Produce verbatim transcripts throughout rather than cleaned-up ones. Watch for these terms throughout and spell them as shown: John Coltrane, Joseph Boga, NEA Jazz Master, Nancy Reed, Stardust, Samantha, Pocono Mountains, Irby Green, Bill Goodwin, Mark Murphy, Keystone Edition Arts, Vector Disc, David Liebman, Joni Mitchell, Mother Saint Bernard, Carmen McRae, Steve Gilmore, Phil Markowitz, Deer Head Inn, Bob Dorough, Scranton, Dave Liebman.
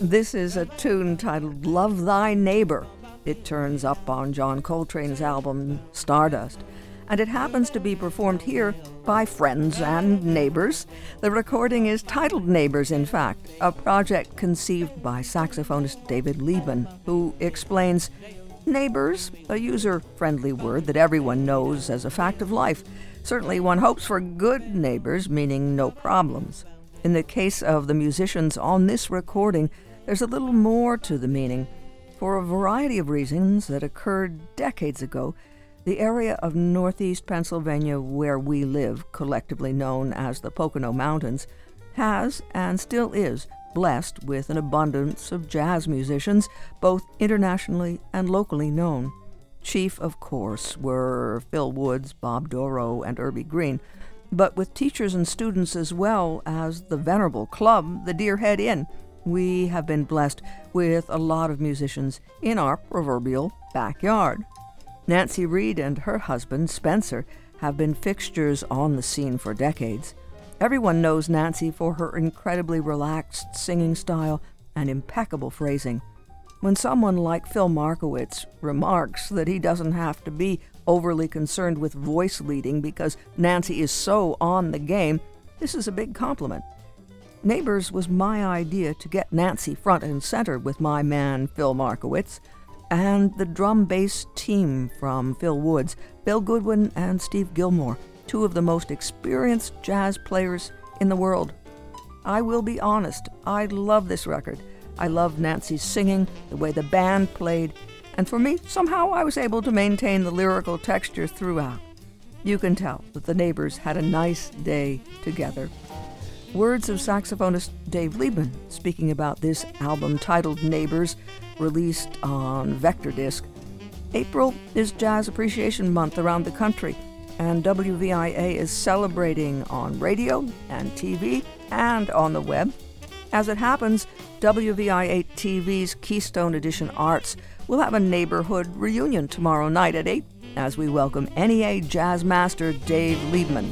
This is a tune titled Love Thy Neighbor. It turns up on John Coltrane's album Stardust, and it happens to be performed here by friends and neighbors. The recording is titled Neighbors, in fact, a project conceived by saxophonist Dave Liebman, who explains, neighbors, a user-friendly word that everyone knows as a fact of life. Certainly one hopes for good neighbors, meaning no problems. In the case of the musicians on this recording, there's a little more to the meaning. For a variety of reasons that occurred decades ago, the area of northeast Pennsylvania where we live, collectively known as the Pocono Mountains, has and still is blessed with an abundance of jazz musicians, both internationally and locally known. Chief, of course, were Phil Woods, Bob Dorough, and Irby Green, but with teachers and students as well as the venerable club, the Deer Head Inn, we have been blessed with a lot of musicians in our proverbial backyard. Nancy Reed and her husband, Spencer, have been fixtures on the scene for decades. Everyone knows Nancy for her incredibly relaxed singing style and impeccable phrasing. When someone like Phil Markowitz remarks that he doesn't have to be overly concerned with voice leading because Nancy is so on the game, this is a big compliment. Neighbors was my idea to get Nancy front and center with my man, Phil Markowitz, and the drum-bass team from Phil Woods, Bill Goodwin, and Steve Gilmore, two of the most experienced jazz players in the world. I will be honest, I love this record. I love Nancy's singing, the way the band played, and for me, somehow I was able to maintain the lyrical texture throughout. You can tell that the neighbors had a nice day together. Words of saxophonist Dave Liebman, speaking about this album titled Neighbors, released on Vector Disc. April is Jazz Appreciation Month around the country, and W V I A is celebrating on radio and T V and on the web. As it happens, W V I A T V's Keystone Edition Arts will have a neighborhood reunion tomorrow night at eight as we welcome N E A Jazz Master Dave Liebman.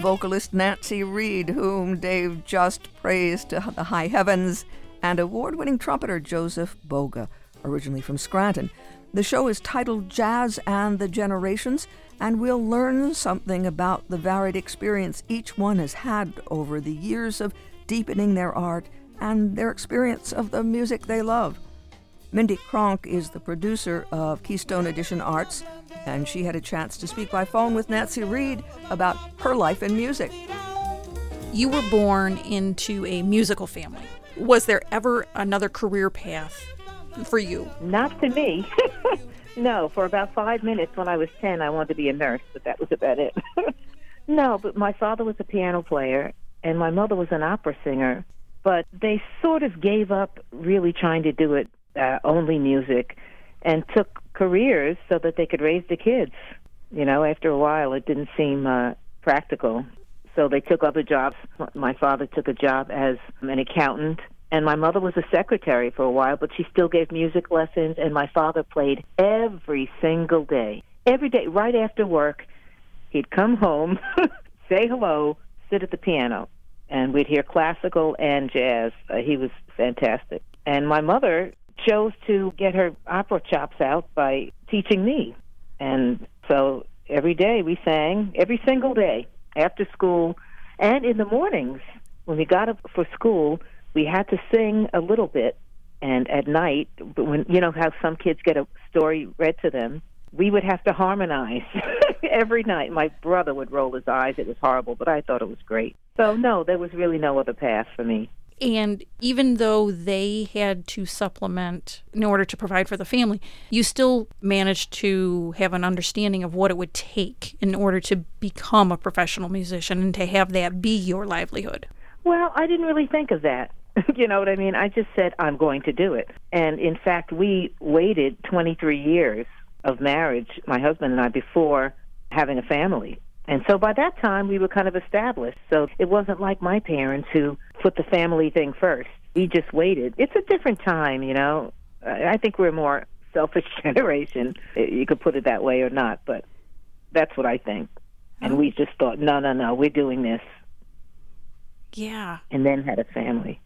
Vocalist Nancy Reed, whom Dave just praised to the high heavens, and award-winning trumpeter Joseph Boga, originally from Scranton. The show is titled Jazz and the Generations, and we'll learn something about the varied experience each one has had over the years of deepening their art and their experience of the music they love. Mindy Cronk is the producer of Keystone Edition Arts, and she had a chance to speak by phone with Nancy Reed about her life in music. You were born into a musical family. Was there ever another career path for you? Not to me. No, for about five minutes when I was ten, I wanted to be a nurse, but that was about it. No, but my father was a piano player, and my mother was an opera singer, but they sort of gave up really trying to do it Uh, only music, and took careers so that they could raise the kids. You know, after a while, it didn't seem uh, practical. So they took other jobs. My father took a job as an accountant, and my mother was a secretary for a while, but she still gave music lessons, and my father played every single day. Every day, right after work, he'd come home, say hello, sit at the piano, and we'd hear classical and jazz. Uh, he was fantastic. And my mother chose to get her opera chops out by teaching me. And so every day we sang, every single day, after school, and in the mornings. When we got up for school, we had to sing a little bit. And at night, when you know how some kids get a story read to them, we would have to harmonize every night. My brother would roll his eyes. It was horrible, but I thought it was great. So, no, there was really no other path for me. And even though they had to supplement in order to provide for the family, you still managed to have an understanding of what it would take in order to become a professional musician and to have that be your livelihood. Well, I didn't really think of that. You know what I mean? I just said, I'm going to do it. And in fact, we waited twenty-three years of marriage, my husband and I, before having a family. And so by that time, we were kind of established. So it wasn't like my parents who put the family thing first. we just waited. It's a different time, you know. I think we're a more selfish generation. You could put it that way or not, but that's what I think. And we just thought, no, no, no, we're doing this. Yeah. And then had a family.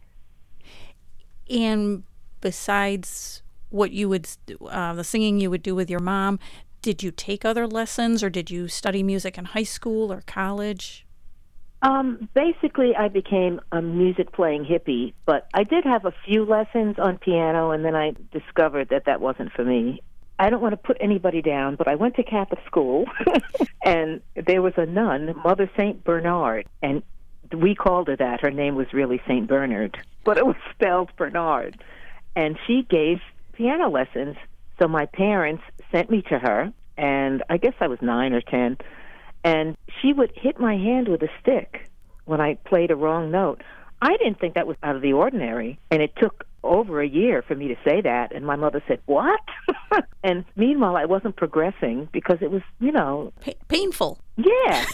And besides what you would, uh, the singing you would do with your mom, did you take other lessons or did you study music in high school or college? Um, basically, I became a music-playing hippie, but I did have a few lessons on piano, and then I discovered that that wasn't for me. I don't want to put anybody down, but I went to Catholic school, and there was a nun, Mother Saint Bernard, and we called her that. Her name was really Saint Bernard, but it was spelled Bernard. And she gave piano lessons, so my parents sent me to her, and I guess I was nine or ten, and she would hit my hand with a stick when I played a wrong note. I didn't think that was out of the ordinary, and it took over a year for me to say that, and my mother said, what? And meanwhile, I wasn't progressing because it was, you know... P- painful. Yeah.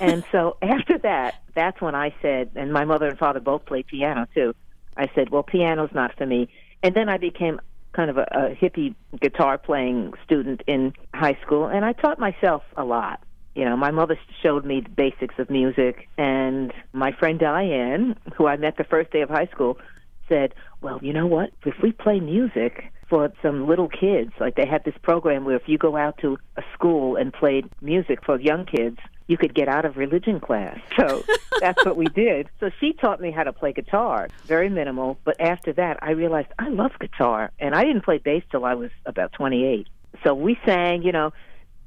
And so after that, that's when I said, and my mother and father both played piano, too. I said, well, piano's not for me. And then I became kind of a, a hippie guitar-playing student in high school, and I taught myself a lot. You know, my mother showed me the basics of music, and my friend Diane, who I met the first day of high school, said, well, you know what? If we play music for some little kids, like they had this program where if you go out to a school and played music for young kids, you could get out of religion class. So that's what we did. So she taught me how to play guitar, very minimal. But after that, I realized I love guitar, and I didn't play bass till I was about twenty-eight. So we sang, you know,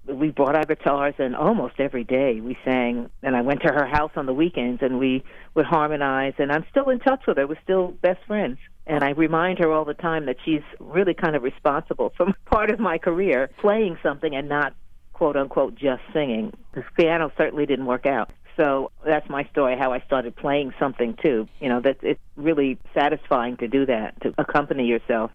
we brought our guitars, and almost every day we sang. And I went to her house on the weekends, and we would harmonize. And I'm still in touch with her. We're still best friends. And I remind her all the time that she's really kind of responsible for part of my career, playing something and not, quote, unquote, just singing. Because piano certainly didn't work out. So that's my story, how I started playing something, too. You know, that it's really satisfying to do that, to accompany yourself.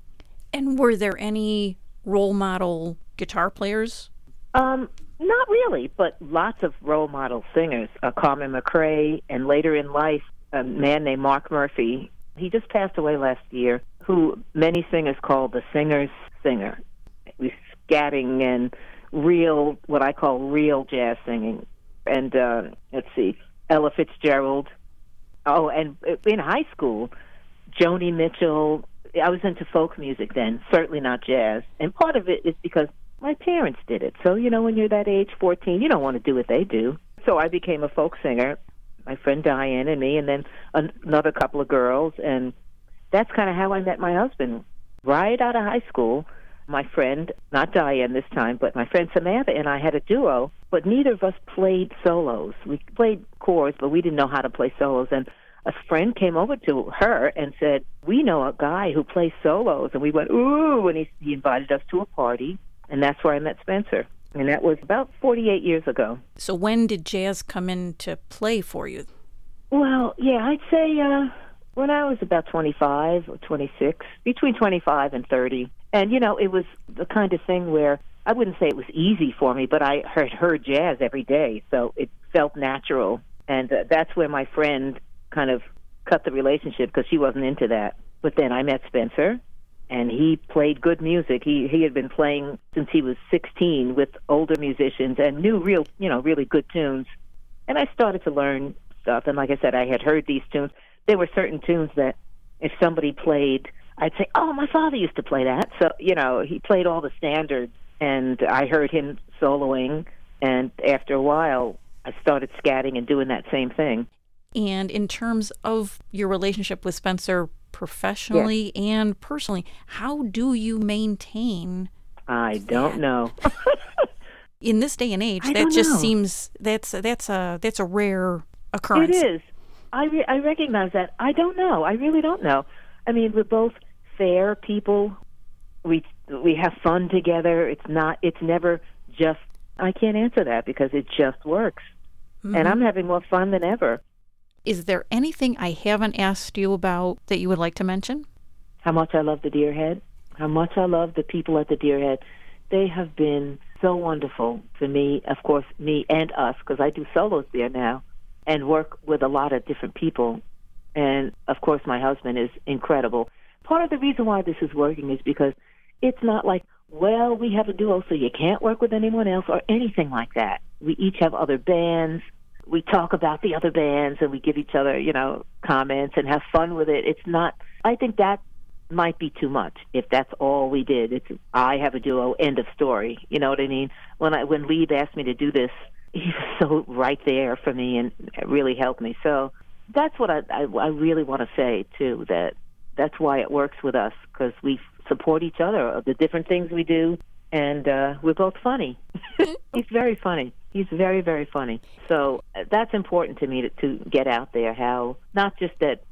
And were there any role model guitar players? Um, not really, but lots of role model singers. Uh, Carmen McRae, and later in life, a man named Mark Murphy. He just passed away last year, who many singers call the singer's singer. It was scatting and real, what I call real jazz singing. And uh, let's see, Ella Fitzgerald. Oh, and in high school, Joni Mitchell. I was into folk music then, certainly not jazz. And part of it is because my parents did it. So, you know, when you're that age, fourteen, you don't want to do what they do. So I became a folk singer, my friend Diane and me, and then an- another couple of girls. And that's kind of how I met my husband. Right out of high school, my friend, not Diane this time, but my friend Samantha and I had a duo, but neither of us played solos. We played chords, but we didn't know how to play solos. And a friend came over to her and said, we know a guy who plays solos. And we went, ooh, and he, he invited us to a party. And that's where I met Spencer. And that was about forty-eight years ago. So when did jazz come into play for you? Well, yeah, I'd say uh, when I was about twenty-five or twenty-six, between twenty-five and thirty. And, you know, it was the kind of thing where I wouldn't say it was easy for me, but I heard, heard jazz every day, so it felt natural. And uh, that's where my friend kind of cut the relationship because she wasn't into that. But then I met Spencer. And he played good music. He he had been playing since he was sixteen with older musicians and knew real, you know, really good tunes. And I started to learn stuff. And like I said, I had heard these tunes. There were certain tunes that if somebody played, I'd say, oh, my father used to play that. So, you know, he played all the standards. And I heard him soloing. And after a while, I started scatting and doing that same thing. And in terms of your relationship with Spencer, professionally yes. and personally, how do you maintain I don't that? know. In this day and age, I that just know. seems that's that's a that's a rare occurrence. It is. I re- I recognize that. I don't know. I really don't know. I mean, we're both fair people. We we have fun together. It's not it's never just I can't answer that because it just works. Mm-hmm. And I'm having more fun than ever. Is there anything I haven't asked you about that you would like to mention? How much I love the Deer Head. How much I love the people at the Deer Head. They have been so wonderful to me, of course, me and us, because I do solos there now and work with a lot of different people. And, of course, my husband is incredible. Part of the reason why this is working is because it's not like, well, we have a duo, so you can't work with anyone else or anything like that. We each have other bands. We talk about the other bands, and we give each other, you know, comments and have fun with it. It's not, I think that might be too much if that's all we did. It's, I have a duo, end of story. You know what I mean? When I, when Lieb asked me to do this, he was so right there for me and really helped me. So that's what I, I, I really want to say, too, that that's why it works with us, because we support each other of the different things we do, and uh, we're both funny. He's very funny. He's very, very funny. So that's important to me to, to get out there, how not just that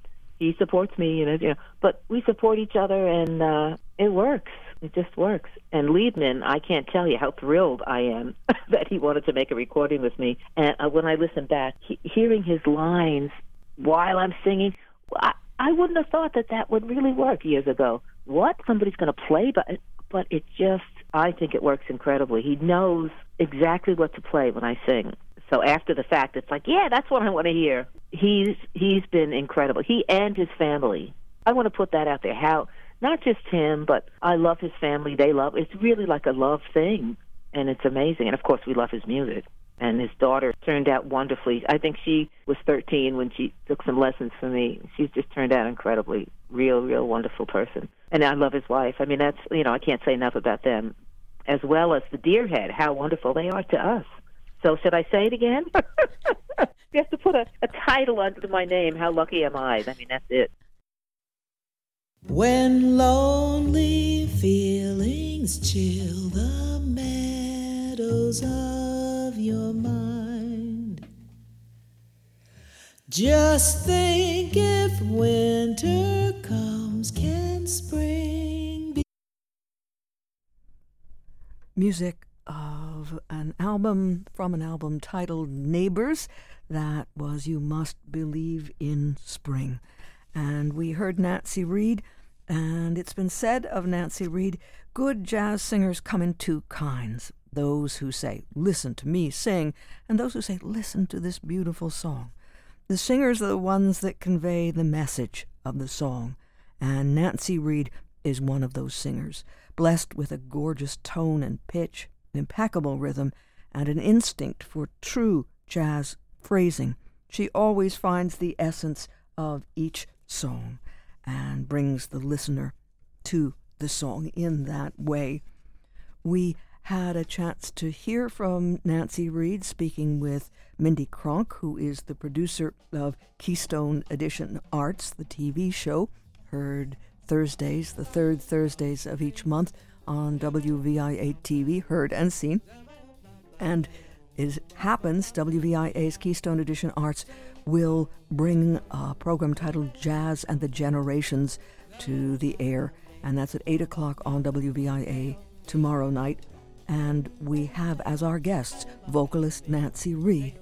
he supports me, you know, you know, but we support each other, and uh, it works. It just works. And Liebman, I can't tell you how thrilled I am that he wanted to make a recording with me. And uh, when I listen back, he, hearing his lines while I'm singing, I, I wouldn't have thought that that would really work years ago. What? Somebody's going to play? But, but it just, I think it works incredibly. He knows exactly what to play when I sing. So after the fact, it's like, yeah, that's what I want to hear. He's he's been incredible. He and his family. I want to put that out there. How, not just him, but I love his family. They love. It's really like a love thing, and it's amazing. And of course, we love his music. And his daughter turned out wonderfully. I think she was thirteen when she took some lessons from me. She's just turned out incredibly, real, real wonderful person. And I love his wife. I mean, that's, you know, I can't say enough about them, as well as the Deer Head, how wonderful they are to us. So should I say it again? You have to put a, a title under my name, How Lucky Am I? I mean, that's it. When lonely feelings chill the meadows of your mind, just think if winter comes, can spring be... Music of an album, from an album titled Neighbors, that was You Must Believe in Spring. And we heard Nancy Reed, and it's been said of Nancy Reed, good jazz singers come in two kinds, those who say, listen to me sing, and those who say, listen to this beautiful song. The singers are the ones that convey the message of the song, and Nancy Reed is one of those singers, blessed with a gorgeous tone and pitch, impeccable rhythm, and an instinct for true jazz phrasing. She always finds the essence of each song and brings the listener to the song in that way. We had a chance to hear from Nancy Reed speaking with Mindy Cronk, who is the producer of Keystone Edition Arts, the T V show, heard Thursdays, the third Thursdays of each month, on W V I A T V, heard and seen. And it happens, W V I A's Keystone Edition Arts will bring a program titled Jazz and the Generations to the air, and that's at eight o'clock on W V I A tomorrow night. And we have as our guests vocalist Nancy Reed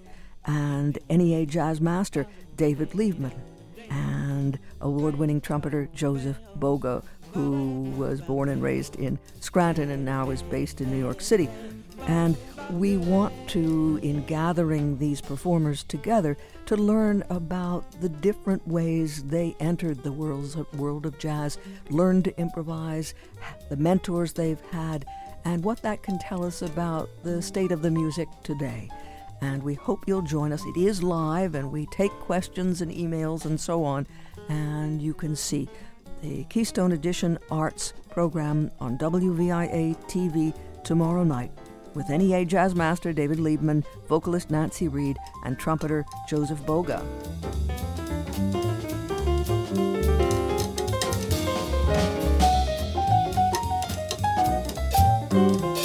and N E A Jazz Master Dave Liebman and award-winning trumpeter Joseph Boga, who was born and raised in Scranton and now is based in New York City. And we want to, in gathering these performers together, to learn about the different ways they entered the world of jazz, learned to improvise, the mentors they've had, and what that can tell us about the state of the music today. And we hope you'll join us. It is live, and we take questions and emails and so on, and you can see the Keystone Edition Arts program on W V I A T V tomorrow night with N E A Jazz Master David Liebman, vocalist Nancy Reed, and trumpeter Joseph Boga. Mm-hmm.